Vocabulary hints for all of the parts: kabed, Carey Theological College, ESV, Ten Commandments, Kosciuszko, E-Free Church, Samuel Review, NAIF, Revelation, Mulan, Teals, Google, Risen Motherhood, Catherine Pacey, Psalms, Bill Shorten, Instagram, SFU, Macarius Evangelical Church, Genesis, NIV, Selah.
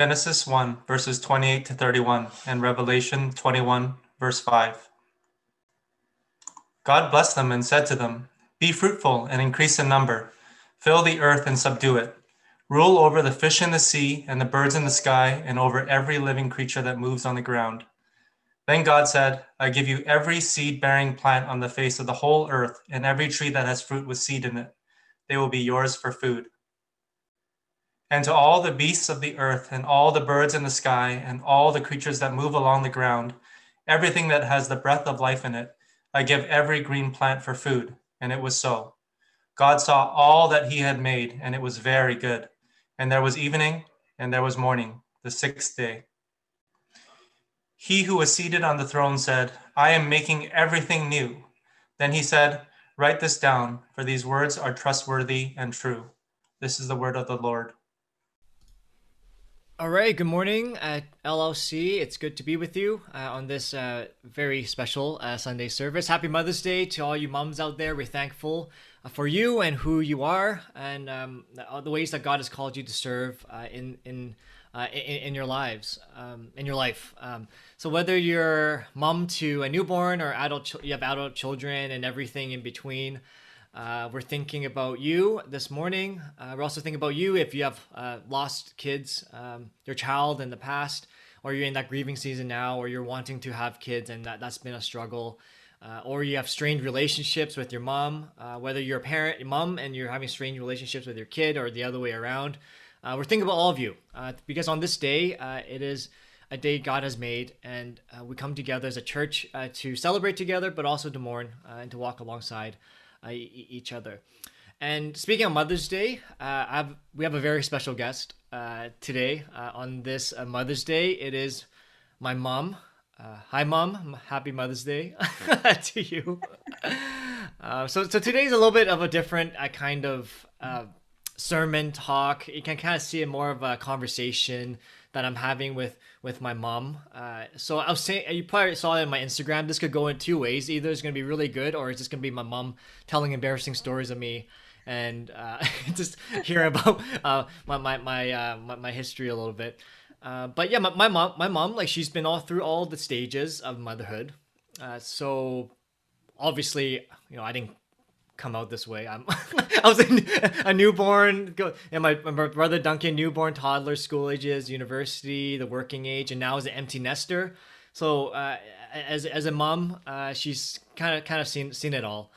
Genesis 1, verses 28 to 31, and Revelation 21, verse 5. God blessed them and said to them, "Be fruitful and increase in number. Fill the earth and subdue it. Rule over the fish in the sea and the birds in the sky and over every living creature that moves on the ground." Then God said, "I give you every seed-bearing plant on the face of the whole earth and every tree that has fruit with seed in it. They will be yours for food. And to all the beasts of the earth and all the birds in the sky and all the creatures that move along the ground, everything that has the breath of life in it, I give every green plant for food." And it was so. God saw all that he had made, and it was very good. And there was evening, and there was morning, the sixth day. He who was seated on the throne said, "I am making everything new." Then he said, "Write this down, for these words are trustworthy and true." This is the word of the Lord. All right, good morning at LLC. It's good to be with you on this very special Sunday service. Happy Mother's Day to all you moms out there. We're thankful for you and who you are, and the ways that God has called you to serve in your lives, in your life. So whether you're mom to a newborn or you have adult children and everything in between, we're thinking about you this morning. We're also thinking about you if you have lost kids, your child in the past, or you're in that grieving season now, or you're wanting to have kids and that's been a struggle, or you have strained relationships with your mom, whether you're a parent, mom, and you're having strained relationships with your kid or the other way around. We're thinking about all of you because on this day, it is a day God has made, and we come together as a church to celebrate together, but also to mourn and to walk alongside each other. And speaking of Mother's Day, we have a very special guest today on this Mother's Day. It is my mom. Hi, Mom. Happy Mother's Day to you. So today's a little bit of a different kind of sermon talk. You can kind of see it more of a conversation that I'm having with my mom. So I was saying, you probably saw it on my Instagram, this could go in two ways. Either it's going to be really good, or it's just going to be my mom telling embarrassing stories of me and just hear about my history a little bit. But yeah, my mom, like, she's been all through all the stages of motherhood. So obviously, you know, I didn't come out this way. I was a newborn, and my brother Duncan, newborn, toddler, school ages, university, the working age, and now is an empty nester. So as a mom, she's kind of seen it all.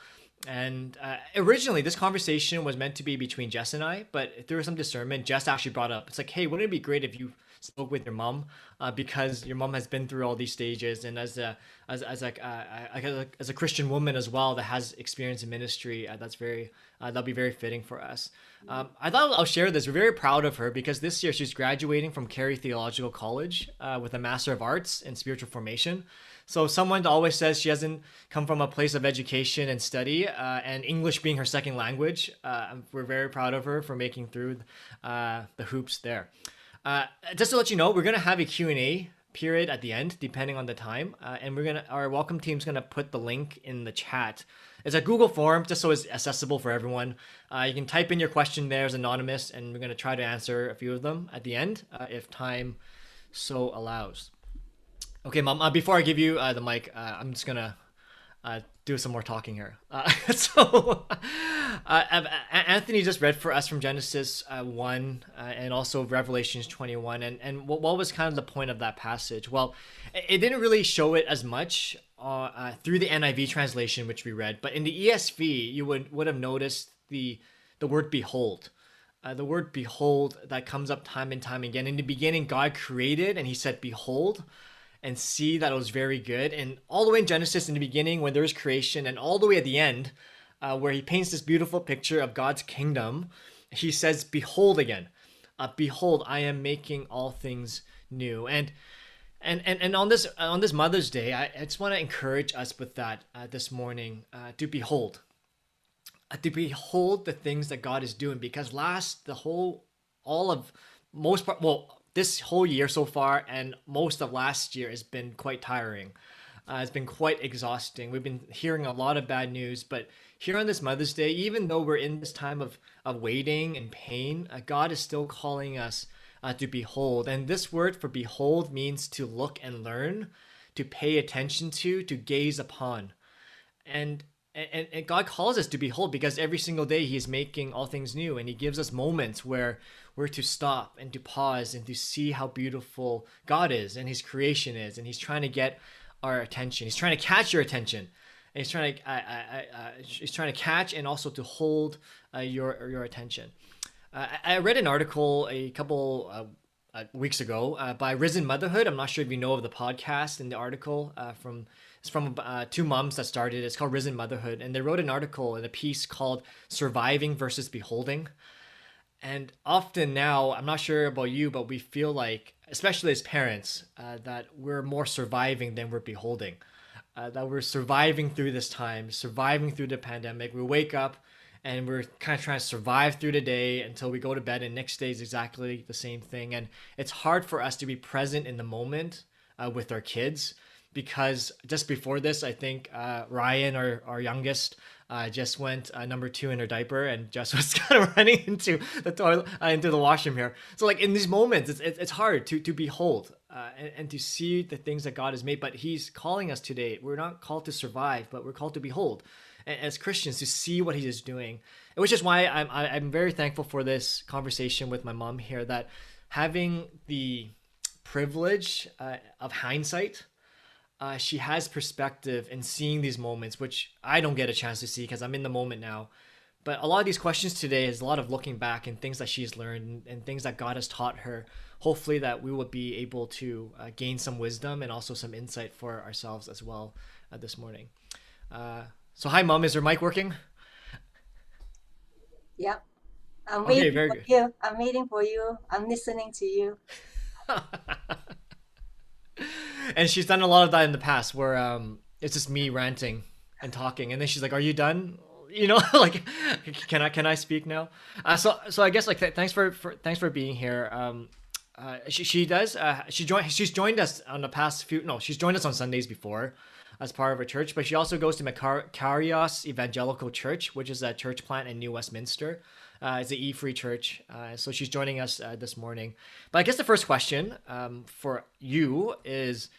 And originally, this conversation was meant to be between Jess and I, but through some discernment, Jess actually brought up, it's like, hey, wouldn't it be great if you spoke with your mom, because your mom has been through all these stages, and as a Christian woman as well that has experience in ministry, that'll be very fitting for us. I thought I'll share this. We're very proud of her because this year she's graduating from Carey Theological College with a Master of Arts in Spiritual Formation. So someone always says she hasn't come from a place of education and study, and English being her second language. We're very proud of her for making through the hoops there. Just to let you know, we're going to have a Q&A period at the end, depending on the time. And our welcome team's going to put the link in the chat. It's a Google form, just so it's accessible for everyone. You can type in your question there as anonymous, and we're going to try to answer a few of them at the end, if time so allows. Okay, Mom, before I give you the mic, I'm just going to do some more talking here. So Anthony just read for us from Genesis 1 and also Revelation 21. And what was kind of the point of that passage? Well, it didn't really show it as much through the NIV translation, which we read. But in the ESV, you would have noticed the word behold. The word behold that comes up time and time again. In the beginning, God created and he said, behold, and see that it was very good. And all the way in Genesis, in the beginning, when there was creation, and all the way at the end, where he paints this beautiful picture of God's kingdom, he says, behold again. Behold, I am making all things new. And on this Mother's Day, I just want to encourage us with that this morning, to behold. To behold the things that God is doing, because this whole year so far and most of last year has been quite tiring. It's been quite exhausting. We've been hearing a lot of bad news, but here on this Mother's Day, even though we're in this time of waiting and pain, God is still calling us to behold. And this word for behold means to look and learn, to pay attention to gaze upon. And God calls us to behold because every single day he is making all things new, and he gives us moments where we're to stop and to pause and to see how beautiful God is and his creation is. And he's trying to get our attention. He's trying to catch your attention. And he's trying to he's trying to catch and also to hold your attention. I read an article a couple weeks ago by Risen Motherhood. I'm not sure if you know of the podcast and the article from two moms that started. It's called Risen Motherhood. And they wrote an article and a piece called Surviving versus Beholding. And often now, I'm not sure about you, but we feel like, especially as parents, that we're more surviving than we're beholding. That we're surviving through this time, surviving through the pandemic. We wake up and we're kind of trying to survive through the day until we go to bed, and next day is exactly the same thing. And it's hard for us to be present in the moment with our kids. Because just before this, I think Ryan, our youngest, just went number two in her diaper, and Jess was kind of running into the toilet, into the washroom here. So like in these moments, it's hard to behold and to see the things that God has made. But he's calling us today. We're not called to survive, but we're called to behold. And as Christians, to see what he is doing, which is why I'm very thankful for this conversation with my mom here, that having the privilege of hindsight, she has perspective in seeing these moments, which I don't get a chance to see because I'm in the moment now. But a lot of these questions today is a lot of looking back and things that she's learned and things that God has taught her. Hopefully that we will be able to gain some wisdom and also some insight for ourselves as well this morning. So hi, Mom. Is your mic working? Yep. I'm waiting for you. I'm waiting for you. I'm listening to you. And she's done a lot of that in the past where it's just me ranting and talking, and then she's like, are you done? You know, like, can I speak now? So I guess, like, thanks for being here. She's joined us on the past few, no, she's joined us on Sundays before as part of her church, but she also goes to Macarius Evangelical Church, which is a church plant in New Westminster. It's the E-Free Church. So she's joining us this morning. But I guess the first question for you is,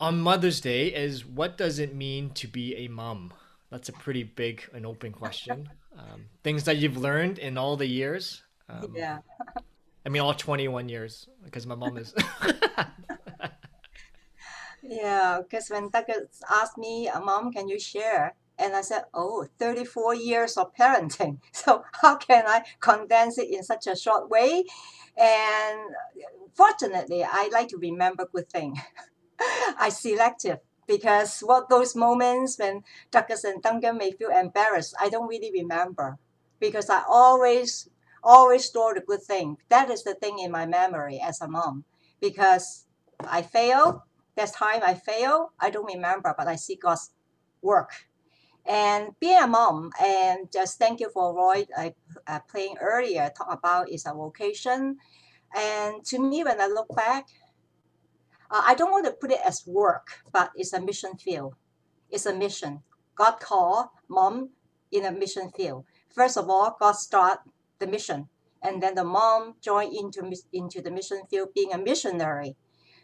on Mother's Day, is what does it mean to be a mom? That's a pretty big and open question. Things that you've learned in all the years. Yeah. I mean, all 21 years, because my mom is... Yeah, because when Douglas asked me, Mom, can you share? And I said, 34 years of parenting. So how can I condense it in such a short way? And fortunately, I like to remember good things. I selective, because what those moments when Douglas and Duncan may feel embarrassed, I don't really remember, because I always store the good thing. That is the thing in my memory as a mom, because I failed. That time I failed, I don't remember, but I see God's work. And being a mom, and just thank you for Roy playing earlier, talk about is a vocation. And to me, when I look back, I don't want to put it as work, but it's a mission field. It's a mission. God called mom in a mission field. First of all, God started the mission, and then the mom joined into the mission field, being a missionary.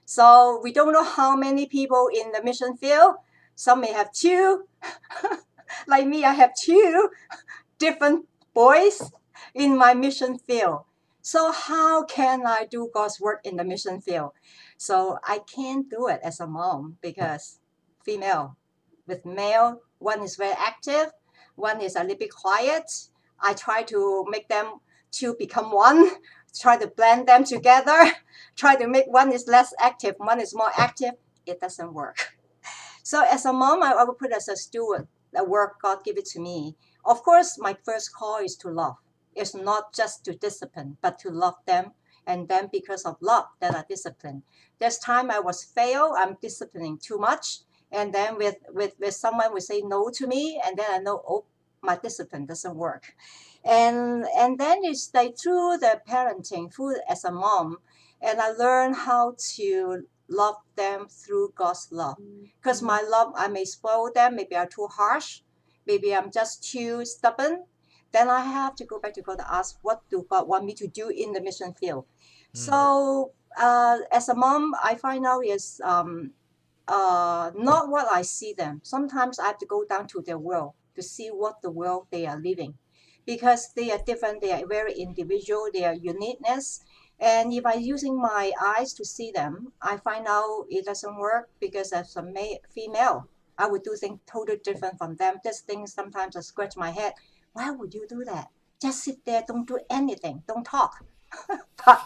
So we don't know how many people in the mission field. Some may have two. Like me, I have two different boys in my mission field. So how can I do God's work in the mission field? So I can't do it as a mom, because female with male, one is very active, one is a little bit quiet. I try to make them two become one. Try to blend them together, try to make one is less active, one is more active. It doesn't work. So as a mom, I would put it as a steward, the work God gave it to me. Of course, my first call is to love. It's not just to discipline, but to love them. And then because of love, then I discipline. This time I was failed, I'm disciplining too much. And then with someone would say no to me, and then I know, my discipline doesn't work. And then it's like through the parenting, through as a mom, and I learned how to love them through God's love. Because my love, I may spoil them. Maybe I'm too harsh. Maybe I'm just too stubborn. Then I have to go back to God to ask, what do God want me to do in the mission field? So as a mom, I find out is not what I see them. Sometimes I have to go down to their world to see what the world they are living, because they are different, they are very individual, they are uniqueness. And if I'm using my eyes to see them, I find out it doesn't work, because as a female, I would do things totally different from them. Just things sometimes I scratch my head. Why would you do that? Just sit there, don't do anything, don't talk. But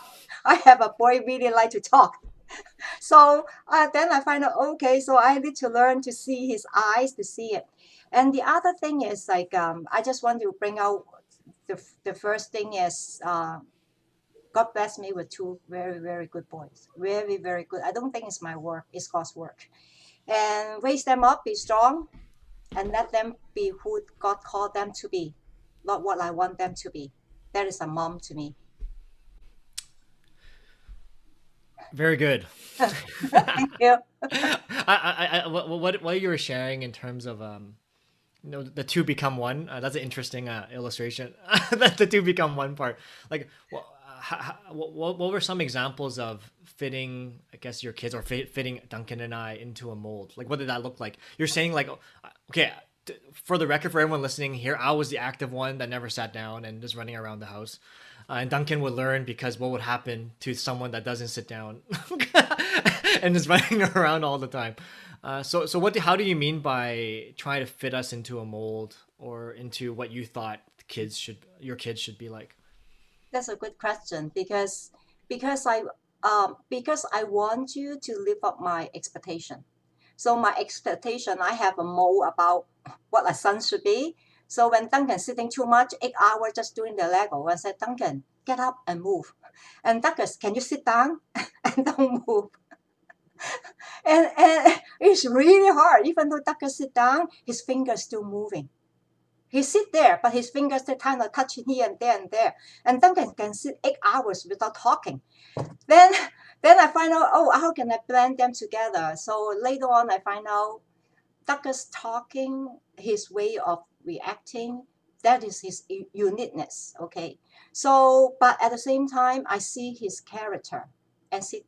I have a boy really like to talk. So then I find out, okay, so I need to learn to see his eyes, to see it. And the other thing is like, I just want to bring out the first thing is, God blessed me with two very, very good boys. Very, very good. I don't think it's my work, it's God's work. And raise them up, be strong, and let them be who God called them to be, not what I want them to be. That is a mom to me. Very good. Thank you. What you were sharing in terms of you know, the two become one, that's an interesting illustration. That the two become one part. Like, what were some examples of fitting, I guess, your kids or fitting Duncan and I into a mold? Like, what did that look like? You're saying like, okay, for the record, for everyone listening here, I was the active one that never sat down and just running around the house. And Duncan would learn, because what would happen to someone that doesn't sit down and is running around all the time? So how do you mean by trying to fit us into a mold or into what you thought your kids should be like? That's a good question, because I want you to live up my expectation. So my expectation, I have a mold about what a son should be. So when Duncan's sitting too much, 8 hours just doing the Lego, I said, Duncan, get up and move. And Duncan, can you sit down and don't move? And it's really hard. Even though Duncan sit down, his fingers still moving. He sit there, but his fingers still kind of touching here and there and there. And Duncan can sit 8 hours without talking. Then I find out, oh, how can I blend them together? So later on, I find out Duncan's talking, his way of reacting, that is his uniqueness, okay? So, but at the same time, I see his character and see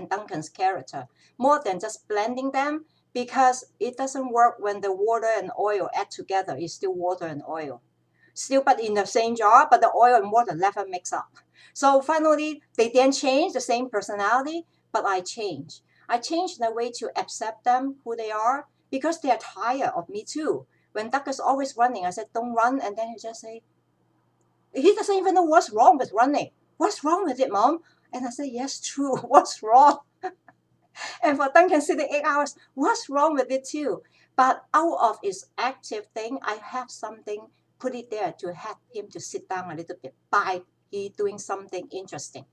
Duncan's character more than just blending them, because it doesn't work when the water and oil add together. It's still water and oil. Still, but in the same jar, but the oil and water never mix up. So finally, they then change the same personality, but I change. I change the way to accept them, who they are, because they are tired of me too. When Duncan's always running, I said, don't run. And then he just say, he doesn't even know what's wrong with running. What's wrong with it, Mom? And I said, yes, true. What's wrong? And for Duncan sitting 8 hours, what's wrong with it too? But out of his active thing, I have something, put it there to help him to sit down a little bit by he doing something interesting.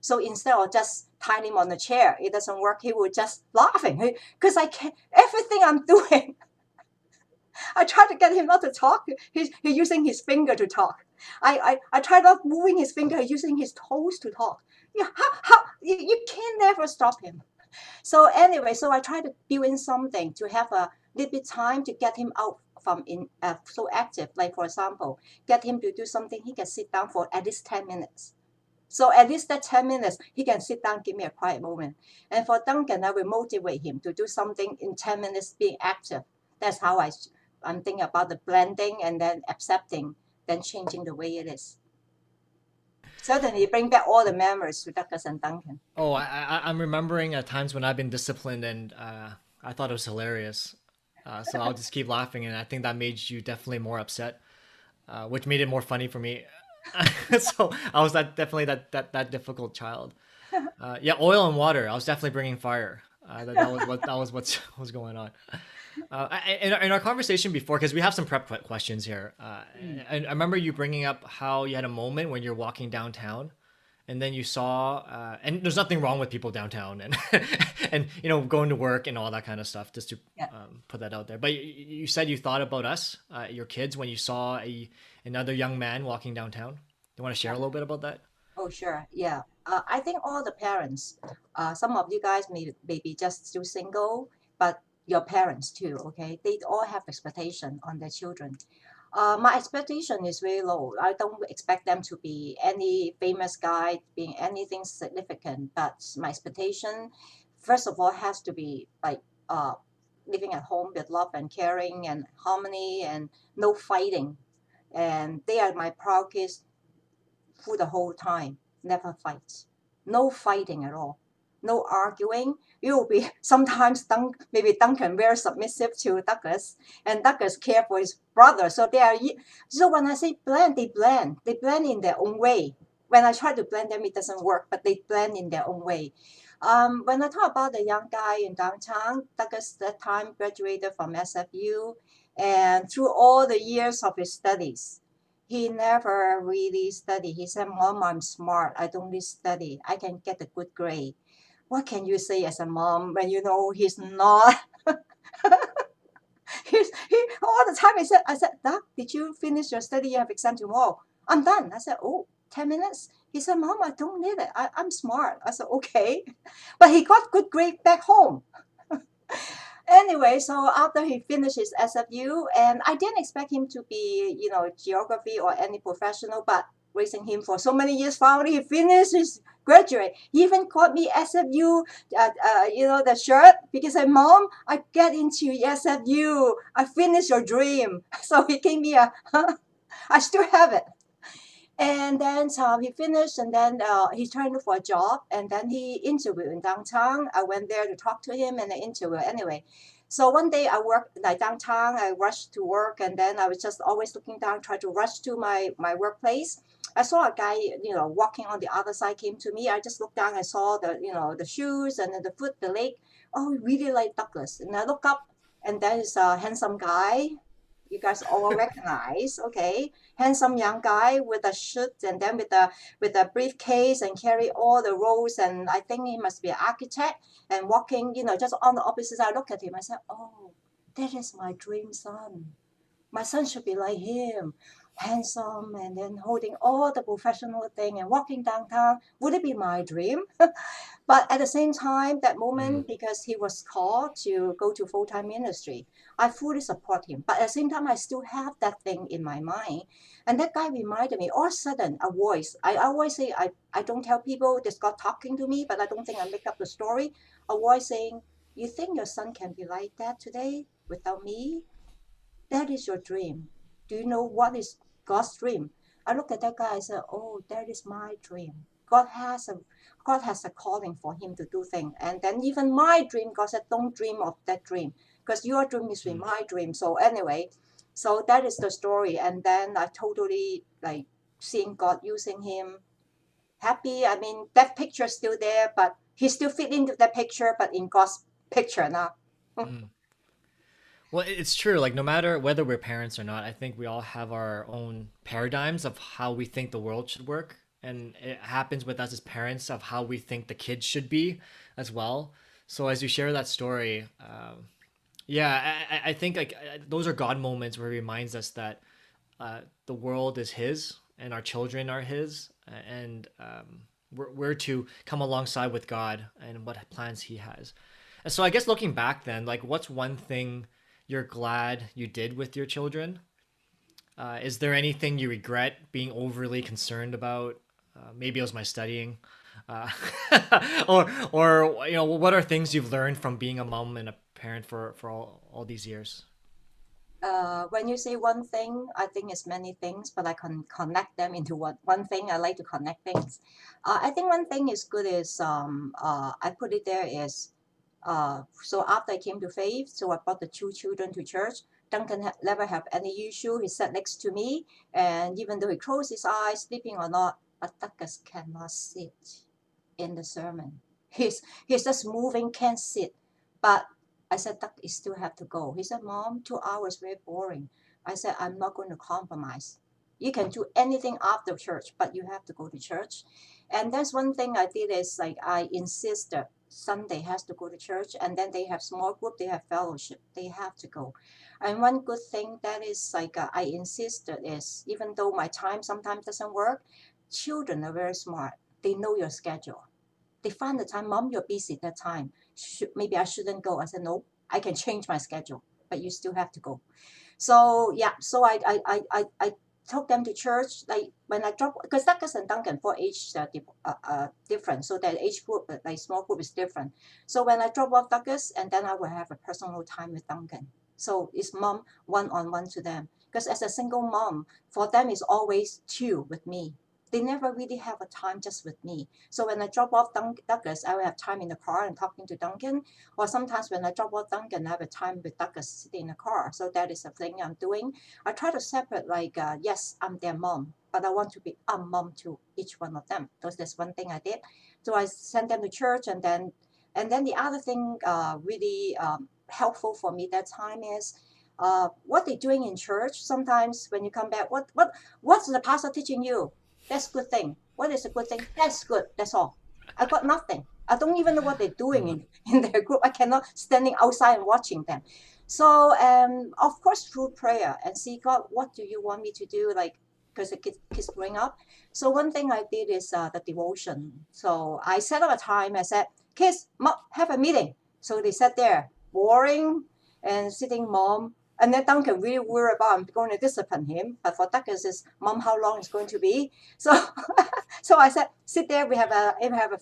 So instead of just tying him on the chair, it doesn't work. He will just laughing because I can't, everything I'm doing, I try to get him not to talk. He's using his finger to talk. I try not moving his finger, using his toes to talk. Yeah, you can never stop him. So anyway, so I try to build in something to have a little bit time to get him out from so active. Like for example, get him to do something he can sit down for at least 10 minutes. So at least that 10 minutes, he can sit down, give me a quiet moment. And for Duncan, I will motivate him to do something in 10 minutes being active. That's how I'm thinking about the blending and then accepting, then changing the way it is. Certainly, bring back all the memories to Douglas and Duncan. Oh, I'm remembering at times when I've been disciplined and I thought it was hilarious. So I'll just keep laughing, and I think that made you definitely more upset, which made it more funny for me. So I was definitely that difficult child. Yeah, oil and water. I was definitely bringing fire. That was what was going on. In our conversation before, because we have some prep questions here, and I remember you bringing up how you had a moment when you're walking downtown, and then you saw, and there's nothing wrong with people downtown, and and you know, going to work and all that kind of stuff. Just to put that out there, but you said you thought about us, your kids, when you saw another young man walking downtown. You want to share a little bit about that? Oh, sure. Yeah. I think all the parents, some of you guys may be just still single, but your parents too, okay? They all have expectation on their children. my expectation is very low. I don't expect them to be any famous guy, being anything significant. But my expectation, first of all, has to be like living at home with love and caring and harmony and no fighting. And they are my proud kids through the whole time. Never fights. No fighting at all. No arguing. It will be sometimes maybe Duncan very submissive to Douglas, and Douglas care for his brother. So when I say blend, they blend. They blend in their own way. When I try to blend them, it doesn't work, but they blend in their own way. When I talk about the young guy in downtown, Douglas that time graduated from SFU, and through all the years of his studies, he never really studied. He said, "Mom, I'm smart. I don't need study. I can get a good grade." What can you say as a mom when you know he's not? he all the time I said, "Doc, did you finish your study? You have exam tomorrow." "I'm done." I said, "Oh, 10 minutes? He said, "Mom, I don't need it. I'm smart." I said, "Okay." But he got good grade back home. Anyway, so after he finishes SFU, and I didn't expect him to be, you know, geography or any professional, but raising him for so many years, finally he finished his graduate. He even called me SFU, you know, the shirt, because I said, "Mom, I get into SFU. I finished your dream." So he gave me a, I still have it. And then he finished, and then he turned for a job, and then he interviewed in downtown. I went there to talk to him and the interview anyway. So one day I worked like downtown, I rushed to work, and then I was just always looking down, trying to rush to my workplace. I saw a guy, you know, walking on the other side came to me. I just looked down, I saw the, you know, the shoes and then the foot, the leg. Oh, really like Douglas. And I look up, and there is a handsome guy. You guys all recognize, okay? Handsome young guy with a shirt and then with a briefcase and carry all the rolls, and I think he must be an architect, and walking, you know, just on the opposite side. I look at him, I said, "Oh, that is my dream son. My son should be like him, handsome, and then holding all the professional thing and walking downtown. Would it be my dream?" But at the same time, that moment, because he was called to go to full-time ministry, I fully support him. But at the same time, I still have that thing in my mind. And that guy reminded me, all of a sudden, a voice. I always say, I don't tell people this God talking to me, but I don't think I make up the story. A voice saying, "You think your son can be like that today without me? That is your dream. Do you know what is God's dream?" I looked at that guy, I said, "Oh, that is my dream. God has a calling for him to do things." And then even my dream, God said, "Don't dream of that dream, because your dream is with my dream." So anyway, so that is the story. And then I totally like seeing God using him. Happy. I mean, that picture is still there, but he still fit into that picture, but in God's picture now. Well, it's true. Like, no matter whether we're parents or not, I think we all have our own paradigms of how we think the world should work. And it happens with us as parents of how we think the kids should be as well. So as you share that story, yeah, I think like those are God moments where he reminds us that the world is his and our children are his. And we're to come alongside with God and what plans he has. And so I guess looking back then, like, what's one thing you're glad you did with your children? Is there anything you regret being overly concerned about? Maybe it was my studying, or you know, what are things you've learned from being a mom and a parent for all these years? When you say one thing, I think it's many things, but I can connect them into one thing. I like to connect things. I think one thing is good is I put it there is. So after I came to faith, so I brought the two children to church. Duncan never have any issue. He sat next to me, and even though he closed his eyes, sleeping or not, but Douglas cannot sit in the sermon. He's just moving, can't sit. But I said, "Doug, you still have to go." He said, "Mom, 2 hours, very boring." I said, "I'm not going to compromise. You can do anything after church, but you have to go to church." And that's one thing I did is like I insisted Sunday has to go to church, and then they have small group, they have fellowship, they have to go. And one good thing that is like I insisted is even though my time sometimes doesn't work, children are very smart. They know your schedule. They find the time, "Mom, you're busy that time. Maybe I shouldn't go." I said, "No, I can change my schedule, but you still have to go." So yeah, so I took them to church. Like when I dropped, because Douglas and Duncan for age different, so their age group, like small group, is different. So when I drop off Douglas, and then I will have a personal time with Duncan. So it's mom one-on-one to them, because as a single mom, for them it's always two with me. They never really have a time just with me. So when I drop off Douglas, I will have time in the car and talking to Duncan. Or sometimes when I drop off Duncan, I have a time with Douglas sitting in the car. So that is the thing I'm doing. I try to separate, like, yes, I'm their mom, but I want to be a mom to each one of them. So that's one thing I did. So I sent them to church, and then the other thing really helpful for me that time is, what they're doing in church. Sometimes when you come back, what's the pastor teaching you? That's a good thing. What is a good thing? That's good. That's all. I got nothing. I don't even know what they're doing in their group. I cannot standing outside and watching them. So, of course, through prayer and see, God, what do you want me to do? Like, because the kids growing up. So one thing I did is the devotion. So I set up a time. I said, kids, mom, have a meeting. So they sat there, boring and sitting mom. And then Duncan really worry about, I'm going to discipline him. But for Douglas, it's, mom, how long it's going to be? So so I said, sit there, we have a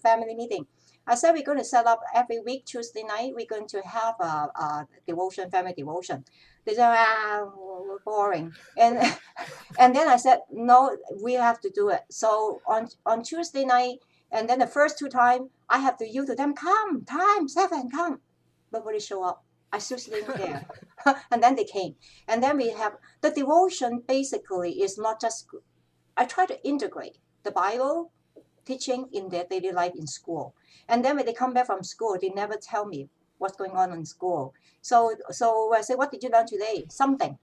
family meeting. I said, we're going to set up every week, Tuesday night, we're going to have a devotion, family devotion. They said, boring. And then I said, no, we have to do it. So on Tuesday night, and then the first two times, I have to yell to them, come, time, 7, come. Nobody show up. I still sitting there. And then they came. And then we have the devotion. Basically is not just, I try to integrate the Bible teaching in their daily life in school. And then when they come back from school, they never tell me what's going on in school. So I say, what did you learn today? Something.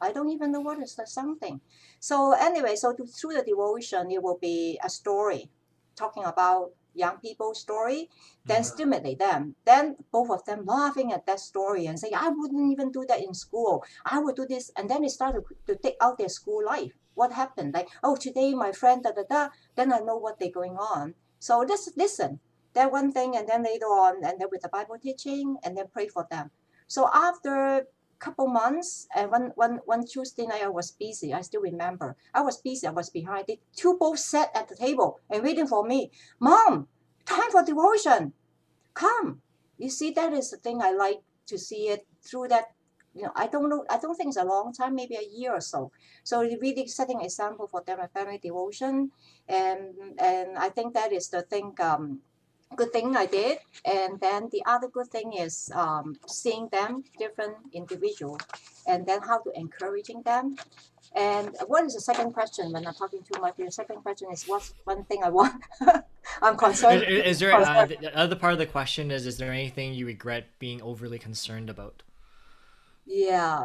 I don't even know what is the something. So anyway, so through the devotion, it will be a story talking about young people's story, then stimulate them. Then both of them laughing at that story and say, I wouldn't even do that in school. I would do this. And then they start to take out their school life. What happened? Like, oh, today my friend, da, da, da. Then I know what they're going on. So just listen. That one thing, and then later on, and then with the Bible teaching, and then pray for them. So after couple months, and one Tuesday night I was busy. I still remember. I was busy. I was behind. The two both sat at the table and waiting for me. Mom, time for devotion. Come. You see, that is the thing I like to see it through that. You know, I don't know. I don't think it's a long time, maybe a year or so. So really setting example for them, a family devotion, and I think that is the thing. Good thing I did. And then the other good thing is seeing them, different individual, and then how to encouraging them. And what is the second question when I'm talking too much? Your second question is, what's one thing I want? I'm concerned. Is there the other part of the question is there anything you regret being overly concerned about? Yeah.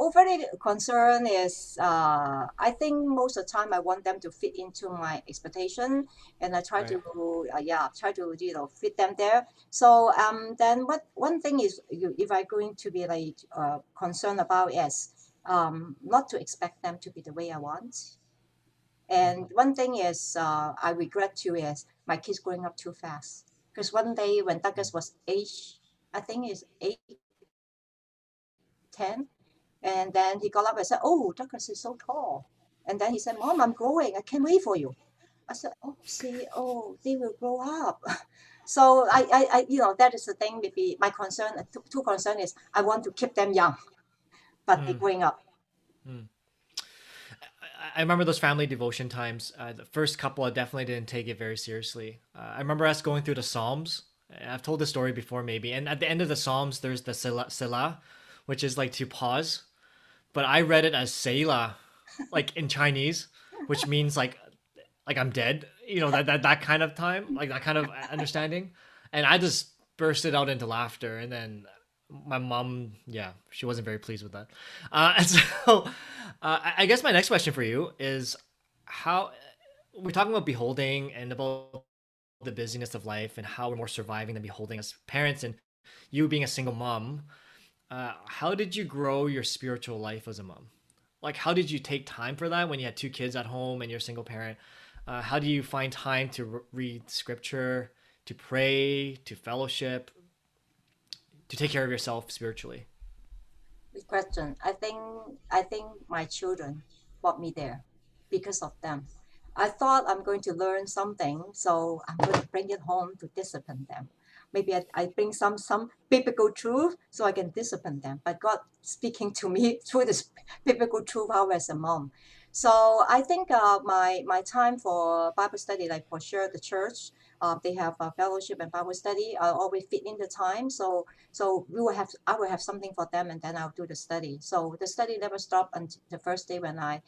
Overly concern is, I think most of the time I want them to fit into my expectation, and I try to, fit them there. So then what one thing is, if I'm going to be like concerned about is not to expect them to be the way I want. And one thing is I regret too is my kids growing up too fast. Because one day when Douglas was 10, and then he got up and said, oh, Douglas is so tall. And then he said, Mom, I'm growing. I can't wait for you. I said, oh, they will grow up. So I you know, that is the thing. Maybe my concern, two concern is I want to keep them young, but they're growing up. I remember those family devotion times. The first couple, I definitely didn't take it very seriously. I remember us going through the Psalms. I've told this story before, maybe. And at the end of the Psalms, there's the Selah, which is like to pause, but I read it as Selah, like in Chinese, which means like I'm dead, you know, that kind of time, like that kind of understanding. And I just bursted out into laughter. And then my mom, she wasn't very pleased with that. And so I guess my next question for you is how we're talking about beholding and about the busyness of life and how we're more surviving than beholding as parents, and you being a single mom. How did you grow your spiritual life as a mom? Like, how did you take time for that when you had two kids at home and you're a single parent? How do you find time to read scripture, to pray, to fellowship, to take care of yourself spiritually? Good question. I think my children brought me there because of them. I thought I'm going to learn something, so I'm going to bring it home to discipline them. Maybe I bring some biblical truth so I can discipline them. But God speaking to me through this biblical truth how as a mom. So I think my time for Bible study, like for sure the church, they have a fellowship and Bible study. I always fit in the time, so I will have something for them, and then I'll do the study. So the study never stopped until the first day when I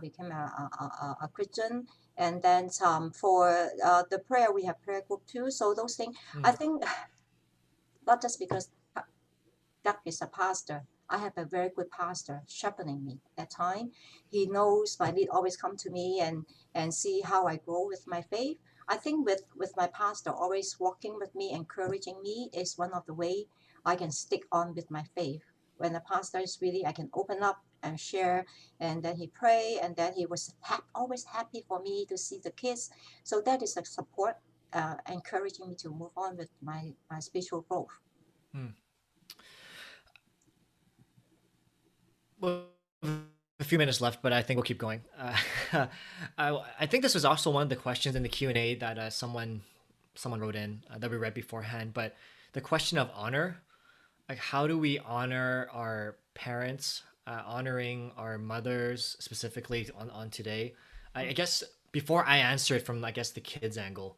became a Christian. And then for the prayer, we have prayer group too. So those things, I think, not just because Doug is a pastor. I have a very good pastor shepherding me at that time. He knows my need, always come to me and see how I grow with my faith. I think with my pastor always walking with me, encouraging me is one of the way I can stick on with my faith. When the pastor is really, I can open up and share, and then he pray, and then he was always happy for me to see the kids. So that is a support, encouraging me to move on with my spiritual growth. Well, a few minutes left, but I think we'll keep going. I think this was also one of the questions in the Q&A that someone wrote in that we read beforehand. But the question of honor, like how do we honor our parents, honoring our mothers specifically on today? I guess before I answer it from, I guess, the kids' angle,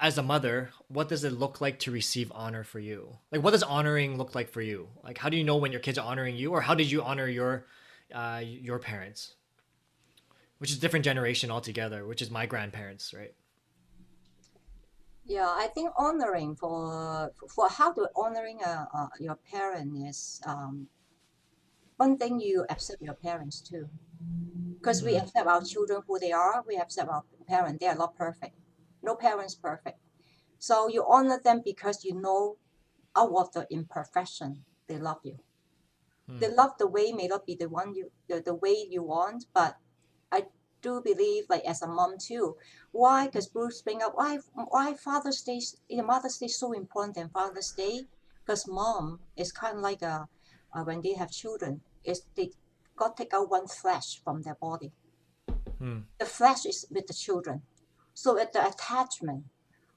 as a mother, what does it look like to receive honor for you? Like, what does honoring look like for you? Like, how do you know when your kids are honoring you, or how did you honor your parents? Which is a different generation altogether, which is my grandparents, right? Yeah, I think honoring for how to honoring your parent is one thing. You accept your parents too, because we accept our children who they are. We accept our parents; they are not perfect. No parent's perfect. So you honor them because you know out of the imperfection, they love you. They love the way may not be the one the way you want, but I do believe, like as a mom too. Why? Because Bruce bring up why Father's Day, Mother's Day is so important than Father's Day, because mom is kind of like when they have children, is they God take out one flesh from their body. The flesh is with the children. So at the attachment,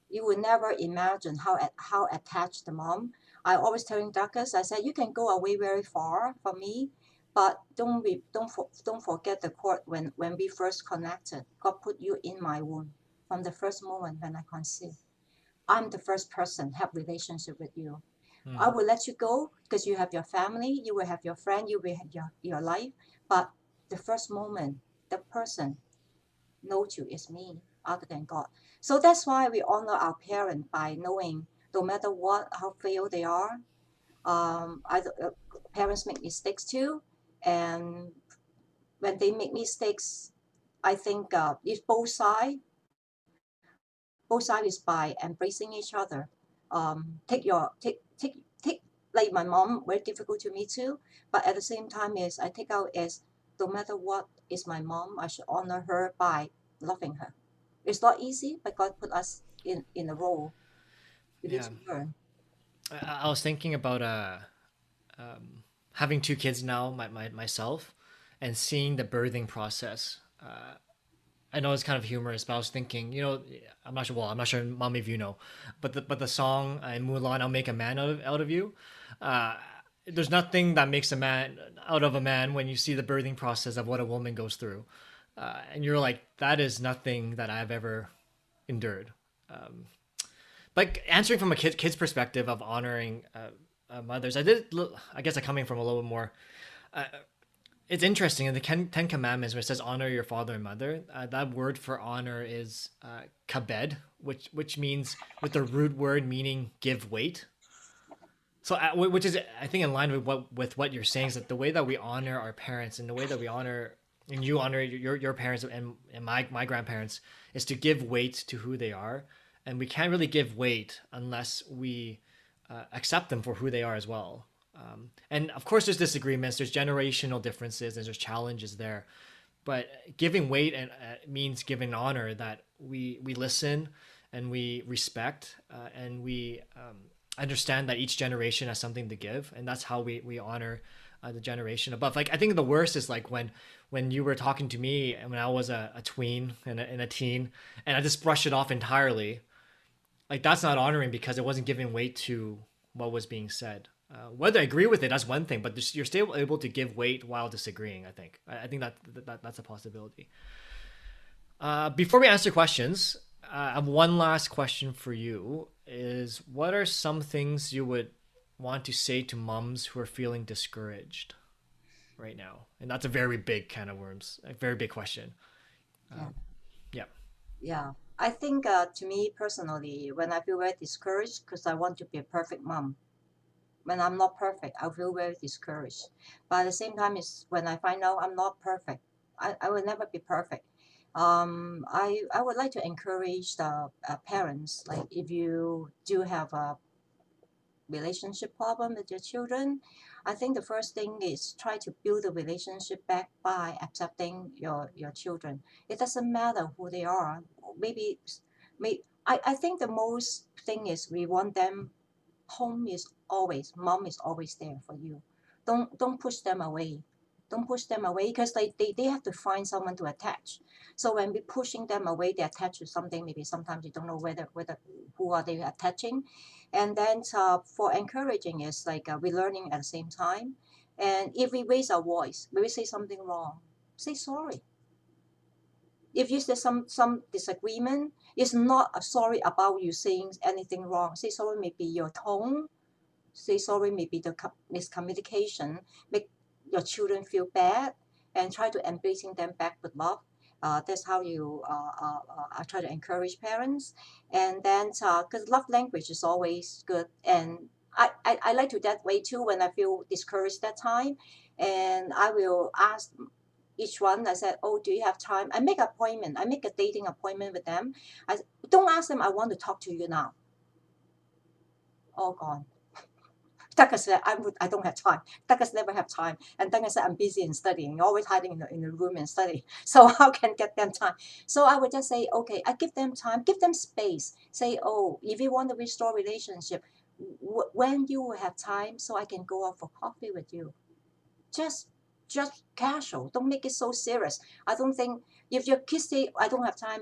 you will never imagine how attached the mom. I always telling Douglas, I said, you can go away very far from me, but don't forget the cord when we first connected. God put you in my womb from the first moment when I conceived. I'm the first person have relationship with you. I will let you go because you have your family, you will have your friend, you will have your life. But the first moment, the person knows you is me. Other than God. So that's why we honor our parents by knowing no matter what, how frail they are, parents make mistakes too. And when they make mistakes, I think it's both sides. Both sides is by embracing each other. Take like my mom, very difficult to me too. But at the same time is I take out as no matter what is my mom, I should honor her by loving her. It's not easy, but God put us in a role. We need to learn. I was thinking about having two kids now, myself, and seeing the birthing process. I know it's kind of humorous, but I was thinking, you know, I'm not sure, Mommy, if you know, but the song in Mulan, "I'll Make a Man Out of You." There's nothing that makes a man out of a man when you see the birthing process of what a woman goes through. And you're like, that is nothing that I've ever endured. But answering from a kid's perspective of honoring mothers, I guess I'm coming from a little bit more. It's interesting in the Ten Commandments where it says honor your father and mother. That word for honor is kabed, which means with the root word meaning give weight. So which is I think in line with what you're saying is that the way that we honor our parents and the way that we honor. And you honor your parents and my grandparents is to give weight to who they are. And we can't really give weight unless we accept them for who they are as well. And of course, there's disagreements, there's generational differences, and there's challenges there. But giving weight and means giving honor that we listen and we respect and we understand that each generation has something to give, and that's how we honor the generation above. Like, I think the worst is like when you were talking to me and when I was a tween and a teen, and I just brushed it off entirely. Like, that's not honoring, because it wasn't giving weight to what was being said. Whether I agree with it, that's one thing, but you're still able to give weight while disagreeing, I think. I think that's a possibility. Before we answer questions, I have one last question for you, is what are some things you would want to say to moms who are feeling discouraged right now? And that's a very big can of worms, a very big question. Yeah. I think to me personally, when I feel very discouraged, because I want to be a perfect mom, when I'm not perfect, I feel very discouraged. But at the same time, it's when I find out I'm not perfect, I will never be perfect. I would like to encourage the parents, like if you do have a relationship problem with your children, I think the first thing is try to build a relationship back by accepting your children. It doesn't matter who they are. I think the most thing is we want them, mom is always there for you. Don't push them away. Don't push them away, because they have to find someone to attach. So when we're pushing them away, they attach to something. Maybe sometimes you don't know whether who are they attaching. And then for encouraging is like we're learning at the same time. And if we raise our voice, maybe say something wrong, say sorry. If you say some disagreement, it's not a sorry about you saying anything wrong. Say sorry, maybe your tone. Say sorry, maybe the miscommunication. Make your children feel bad, and try to embracing them back with love. That's how you I try to encourage parents. And then because love language is always good, and I like to that way too when I feel discouraged that time. And I will ask each one, I said, oh, do you have time? I make an appointment. I make a dating appointment with them. I don't ask them, I want to talk to you now. All gone. Tucker said, I don't have time. Tucker's never have time. And Tucker said, I'm busy in studying, always hiding in the room and studying. So how can I get them time? So I would just say, okay, I give them time, give them space. Say, oh, if you want to restore relationship, when you will have time, so I can go out for coffee with you. Just casual. Don't make it so serious. I don't think, if your kids say, I don't have time,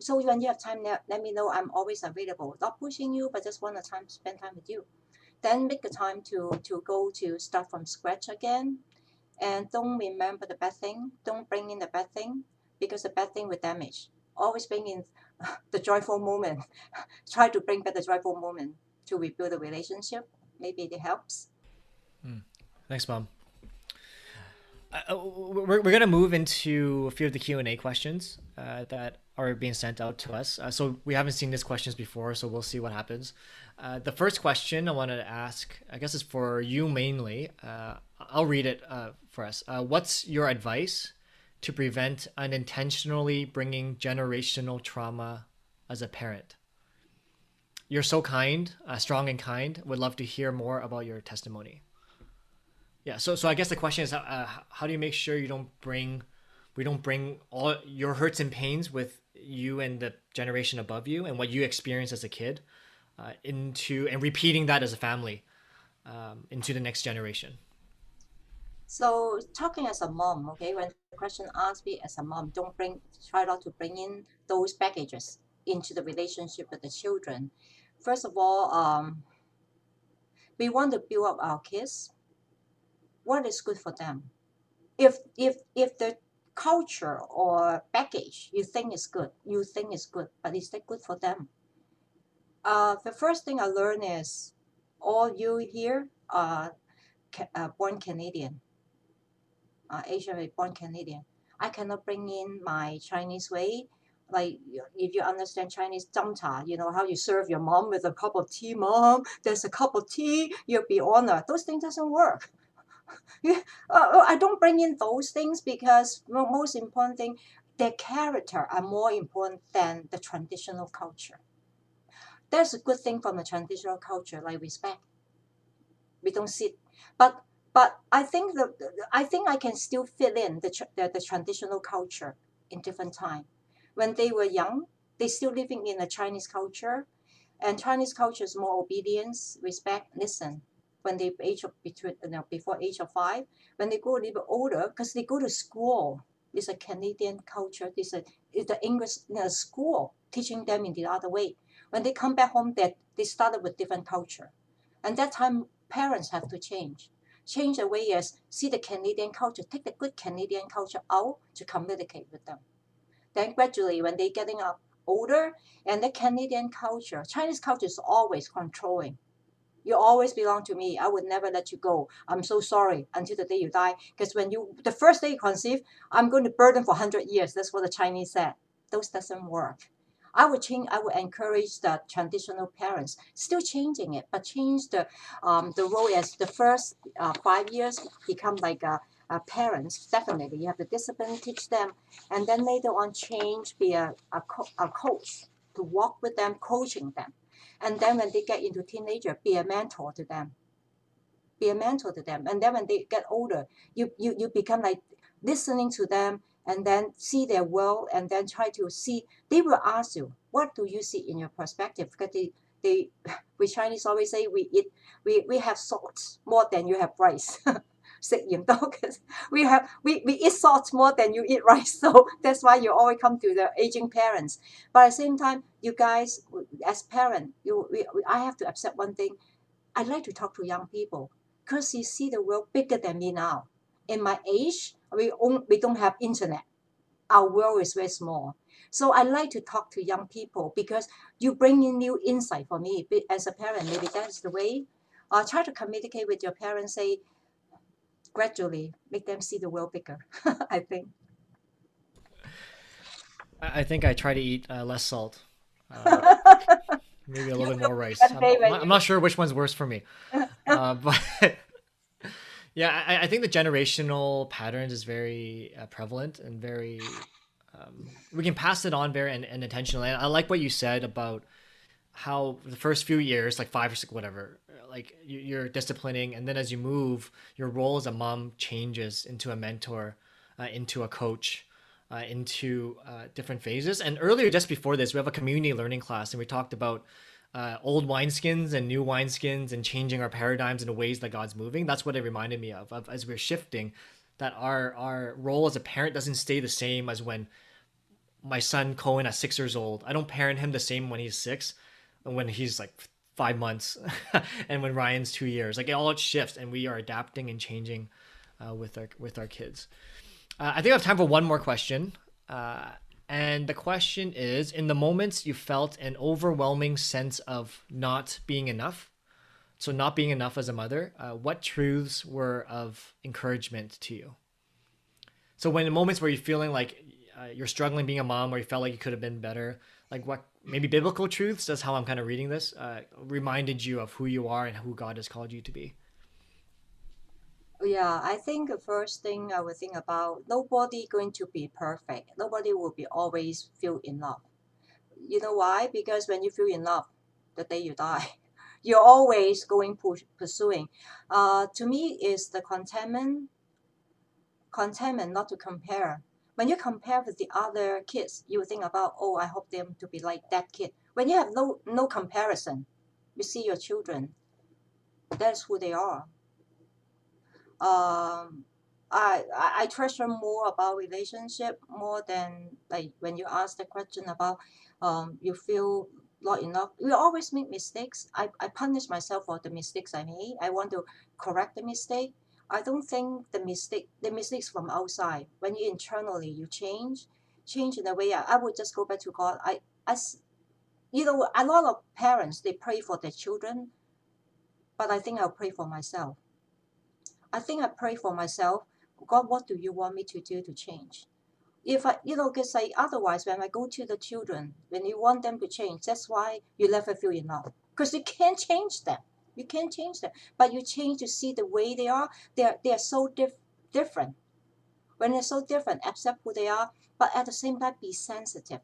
so when you have time, let me know. I'm always available. Not pushing you, but just want to spend time with you. Then make the time to go to start from scratch again. And don't remember the bad thing. Don't bring in the bad thing, because the bad thing will damage. Always bring in the joyful moment. Try to bring back the joyful moment to rebuild the relationship. Maybe it helps. Thanks, Mom. We're going to move into a few of the Q&A questions that are being sent out to us. So we haven't seen these questions before, so we'll see what happens. The first question I wanted to ask, I guess it's for you mainly. I'll read it for us. What's your advice to prevent unintentionally bringing generational trauma as a parent? You're so kind, strong and kind. Would love to hear more about your testimony. Yeah, so I guess the question is, how do you make sure we don't bring all your hurts and pains with you and the generation above you and what you experienced as a kid and repeating that as a family into the next generation? So talking as a mom, okay, when the question asks me as a mom, try not to bring in those baggages into the relationship with the children. First of all, we want to build up our kids. What is good for them? If the culture or package you think is good, but is that good for them? The first thing I learned is all you here are born Canadian, Asian born Canadian. I cannot bring in my Chinese way. Like, if you understand Chinese zhang cha, you know how you serve your mom with a cup of tea. Mom, there's a cup of tea. You'll be honored. Those things doesn't work. Yeah, I don't bring in those things, because the most important thing, their character are more important than the traditional culture. That's a good thing from the traditional culture, like respect. We don't sit, but I think I can still fit in the traditional culture in different time. When they were young, they still living in the Chinese culture. And Chinese culture is more obedience, respect, listen. When they age of before age of 5, when they go a little bit older, because they go to school. It's a Canadian culture. It's the English school teaching them in the other way. When they come back home, they started with different culture, and that time parents have to change. Change the way is see the Canadian culture, take the good Canadian culture out to communicate with them. Then gradually, when they're getting up older, and the Canadian culture, Chinese culture is always controlling. You always belong to me. I would never let you go. I'm so sorry until the day you die. Because when you, the first day you conceive, I'm going to burden for 100 years. That's what the Chinese said. Those doesn't work. I would change. I would encourage the traditional parents, still changing it, but change the role as the first 5 years become like parents. Definitely, you have to discipline, teach them, and then later on change, be a coach to walk with them, coaching them. And then when they get into teenager, be a mentor to them. Be a mentor to them. And then when they get older, you become like listening to them and then see their world and then try to see. They will ask you, what do you see in your perspective? Because we Chinese always say we have salt more than you have rice. We eat salt more than you eat rice, so that's why you always come to the aging parents. But at the same time, you guys, as parents, I have to accept one thing. I like to talk to young people because you see the world bigger than me now. In my age, we don't have internet. Our world is very small. So I like to talk to young people because you bring in new insight for me as a parent. Maybe that's the way. Try to communicate with your parents, say, gradually make them see the world bigger. I think I try to eat less salt, maybe a little bit more rice. I'm not sure which one's worse for me, but yeah, I think the generational patterns is very prevalent and very we can pass it on very and intentionally. And I like what you said about how the first few years, like 5 or 6, whatever, like you're disciplining, and then as you move, your role as a mom changes into a mentor, into a coach, into different phases. And earlier, just before this, we have a community learning class, and we talked about old wineskins and new wineskins and changing our paradigms in the ways that God's moving. That's what it reminded me of as we're shifting, that our role as a parent doesn't stay the same as when my son Cohen at 6 years old. I don't parent him the same when he's 6. When he's like 5 months and when Ryan's 2 years, like it all shifts, and we are adapting and changing with our kids. I think I have time for one more question. And the question is, in the moments you felt an overwhelming sense of not being enough, so not being enough as a mother, what truths were of encouragement to you? So when in moments where you're feeling like you're struggling being a mom, or you felt like you could have been better, like what, maybe biblical truths, that's how I'm kind of reading this, reminded you of who you are and who God has called you to be? Yeah, I think the first thing I would think about, nobody going to be perfect. Nobody will be always feel in love. You know why? Because when you feel in love, the day you die, you're always going pursuing. To me, is the contentment, not to compare. When you compare with the other kids, you think about, oh, I hope them to be like that kid. When you have no comparison, you see your children, that's who they are. I treasure more about relationship more than like when you ask the question about you feel not enough. We always make mistakes. I punish myself for the mistakes I made. I want to correct the mistake. I don't think the mistakes from outside. When you internally, you change in a way. I would just go back to God. A lot of parents, they pray for their children, but I think I'll pray for myself. I think I pray for myself. God, what do you want me to do to change? If otherwise, when I go to the children, when you want them to change, that's why you never feel enough, because you can't change them. You can't change them, but you change to see the way they are. They are so different. When they're so different, accept who they are, but at the same time, be sensitive.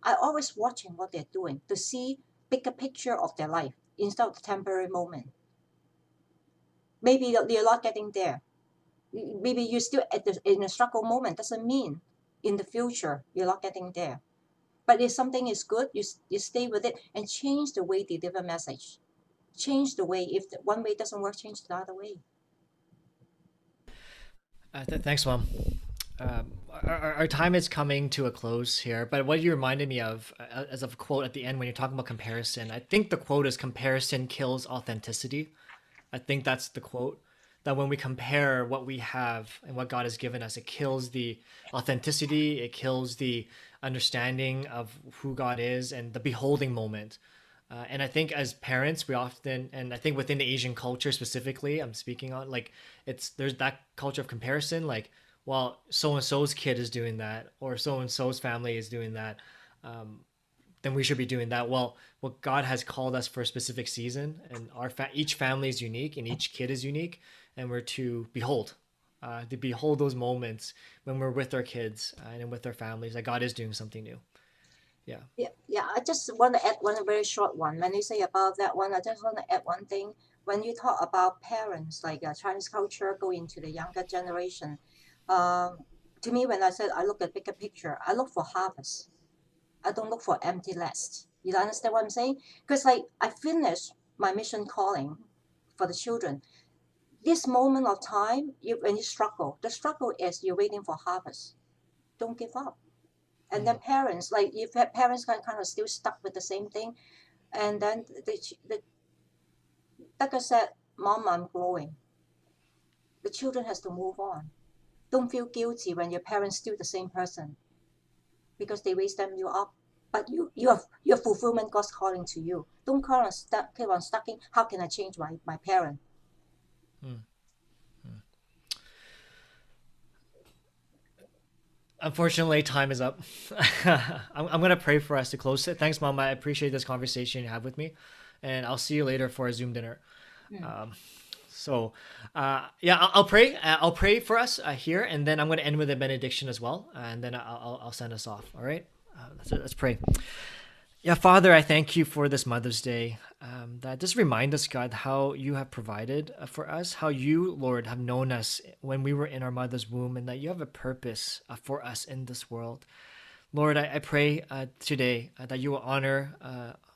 I always watching what they're doing to see bigger picture of their life instead of the temporary moment. Maybe they're not getting there. Maybe you're still in a struggle moment. Doesn't mean in the future you're not getting there. But if something is good, you stay with it and change the way they deliver message. Change the way. If one way doesn't work, change the other way. Thanks, Mom. Our time is coming to a close here, but what you reminded me of as of a quote at the end when you're talking about comparison, I think the quote is "Comparison kills authenticity." I think that's the quote, that when we compare what we have and what God has given us, it kills the authenticity, it kills the understanding of who God is and the beholding moment. And I think as parents, we often, and I think within the Asian culture specifically, I'm speaking on, like, there's that culture of comparison, like, well, so-and-so's kid is doing that, or so-and-so's family is doing that, then we should be doing that. Well, God has called us for a specific season, and each family is unique, and each kid is unique, and we're to behold those moments when we're with our kids and with our families, that God is doing something new. Yeah. I just want to add one very short one. When you say about that one, I just want to add one thing. When you talk about parents, like Chinese culture, go into the younger generation, to me, when I said I look at bigger picture, I look for harvest. I don't look for empty nest. You understand what I'm saying? Because like I finished my mission calling for the children. This moment of time, when you struggle, the struggle is you're waiting for harvest. Don't give up. And then parents, like if parents are kind of still stuck with the same thing, and then like I said, Mom, I'm growing. The children has to move on. Don't feel guilty when your parents still the same person, because they raised you up. But you have fulfillment God's calling to you. Don't keep on stuck in, how can I change my parent? Unfortunately, time is up. I'm going to pray for us to close it. Thanks, Mom. I appreciate this conversation you have with me, and I'll see you later for a Zoom dinner. Yeah. I'll pray. I'll pray for us here, and then I'm going to end with a benediction as well, and then I'll send us off. All right? That's it. Let's pray. Yeah, Father, I thank you for this Mother's Day. That just remind us, God, how you have provided for us, how you, Lord, have known us when we were in our mother's womb, and that you have a purpose for us in this world. Lord, I pray today that you will honor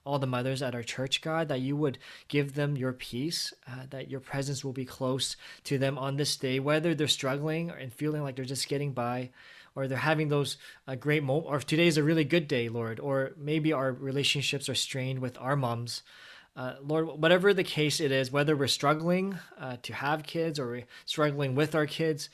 all the mothers at our church, God, that you would give them your peace, that your presence will be close to them on this day, whether they're struggling and feeling like they're just getting by, or they're having those great moments, or today is a really good day, Lord, or maybe our relationships are strained with our moms. Lord, whatever the case it is, whether we're struggling to have kids or we're struggling with our kids,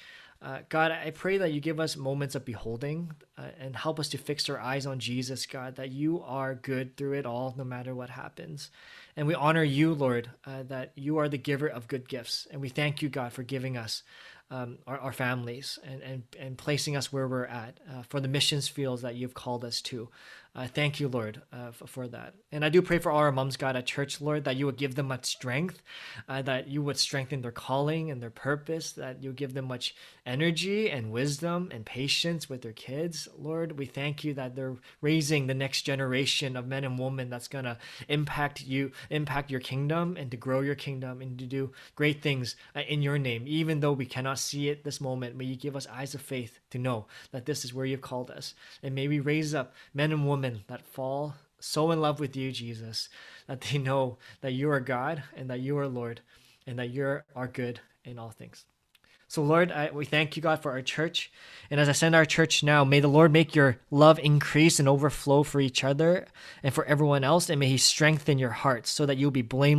God, I pray that you give us moments of beholding and help us to fix our eyes on Jesus, God, that you are good through it all, no matter what happens. And we honor you, Lord, that you are the giver of good gifts. And we thank you, God, for giving us our families and placing us where we're at for the missions fields that you've called us to. Thank you, Lord, for that. And I do pray for all our moms, God, at church, Lord, that you would give them much strength, that you would strengthen their calling and their purpose, that you give them much energy and wisdom and patience with their kids. Lord, we thank you that they're raising the next generation of men and women that's going to impact your kingdom and to grow your kingdom and to do great things in your name. Even though we cannot see it this moment, may you give us eyes of faith to know that this is where you've called us. And may we raise up men and women that fall so in love with you, Jesus, that they know that you are God and that you are Lord and that you are good in all things. So, Lord, we thank you, God, for our church. And as I send our church now, may the Lord make your love increase and overflow for each other and for everyone else. And may he strengthen your hearts so that you'll be blameless.